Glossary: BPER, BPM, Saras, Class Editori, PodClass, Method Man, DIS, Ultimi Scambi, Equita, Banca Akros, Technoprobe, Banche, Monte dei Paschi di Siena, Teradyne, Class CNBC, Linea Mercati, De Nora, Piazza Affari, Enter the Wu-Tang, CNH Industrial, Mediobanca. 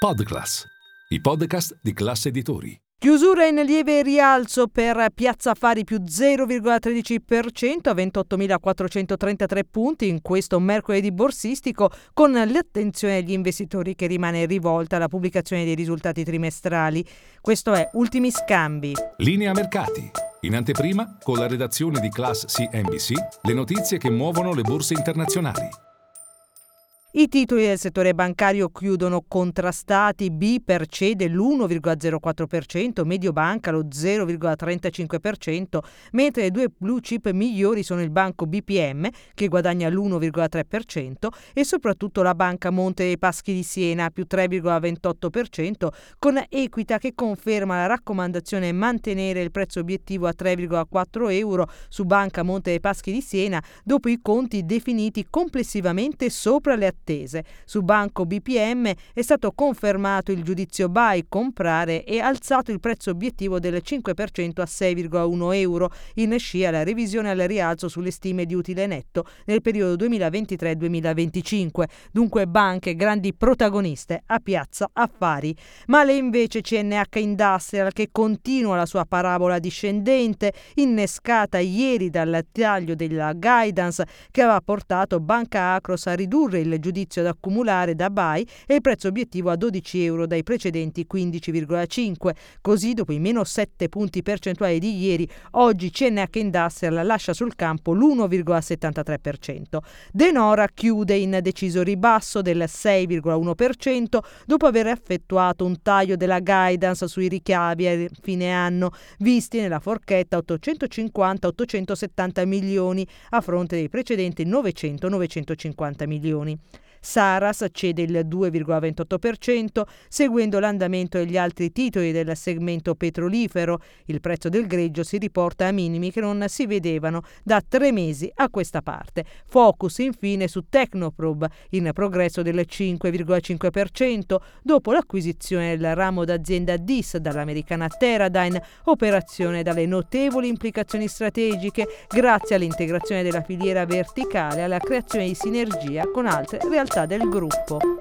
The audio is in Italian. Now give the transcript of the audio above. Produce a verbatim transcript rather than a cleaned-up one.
PodClass, i podcast di Class Editori. Chiusura in lieve rialzo per Piazza Affari più zero virgola tredici per cento a ventottomilaquattrocentotrentatré punti in questo mercoledì borsistico, con l'attenzione degli investitori che rimane rivolta alla pubblicazione dei risultati trimestrali. Questo è Ultimi Scambi. Linea Mercati. In anteprima, con la redazione di Class C N B C, le notizie che muovono le borse internazionali. I titoli del settore bancario chiudono contrastati. B P E R cede l'uno virgola zero quattro per cento, Mediobanca lo zero virgola trentacinque per cento, mentre le due blue chip migliori sono il banco B P M, che guadagna l'uno virgola tre per cento, e soprattutto la banca Monte dei Paschi di Siena, più tre virgola ventotto per cento, con Equita che conferma la raccomandazione mantenere il prezzo obiettivo a tre virgola quattro euro su banca Monte dei Paschi di Siena, dopo i conti definiti complessivamente sopra le attività. Su banco B P M è stato confermato il giudizio buy comprare e alzato il prezzo obiettivo del cinque per cento a sei virgola uno euro, in scia la revisione al rialzo sulle stime di utile netto nel periodo duemilaventitré duemilaventicinque. Dunque banche grandi protagoniste a Piazza Affari. Male invece C N H Industrial, che continua la sua parabola discendente innescata ieri dal taglio della guidance che aveva portato Banca Akros a ridurre il giudizio ad accumulare da buy e il prezzo obiettivo a dodici euro dai precedenti quindici virgola cinque. Così, dopo i meno sette punti percentuali di ieri, oggi C N H Industrial lascia sul campo l'uno virgola settantatré per cento. De Nora chiude in deciso ribasso del sei virgola uno per cento dopo aver effettuato un taglio della guidance sui ricavi a fine anno, visti nella forchetta ottocentocinquanta ottocentosettanta milioni a fronte dei precedenti novecento novecentocinquanta milioni. Saras cede il due virgola ventotto per cento, seguendo l'andamento degli altri titoli del segmento petrolifero. Il prezzo del greggio si riporta a minimi che non si vedevano da tre mesi a questa parte. Focus infine su Technoprobe, in progresso del cinque virgola cinque per cento, dopo l'acquisizione del ramo d'azienda D I S dall'americana Teradyne, operazione dalle notevoli implicazioni strategiche grazie all'integrazione della filiera verticale e alla creazione di sinergia con altre realtà del gruppo.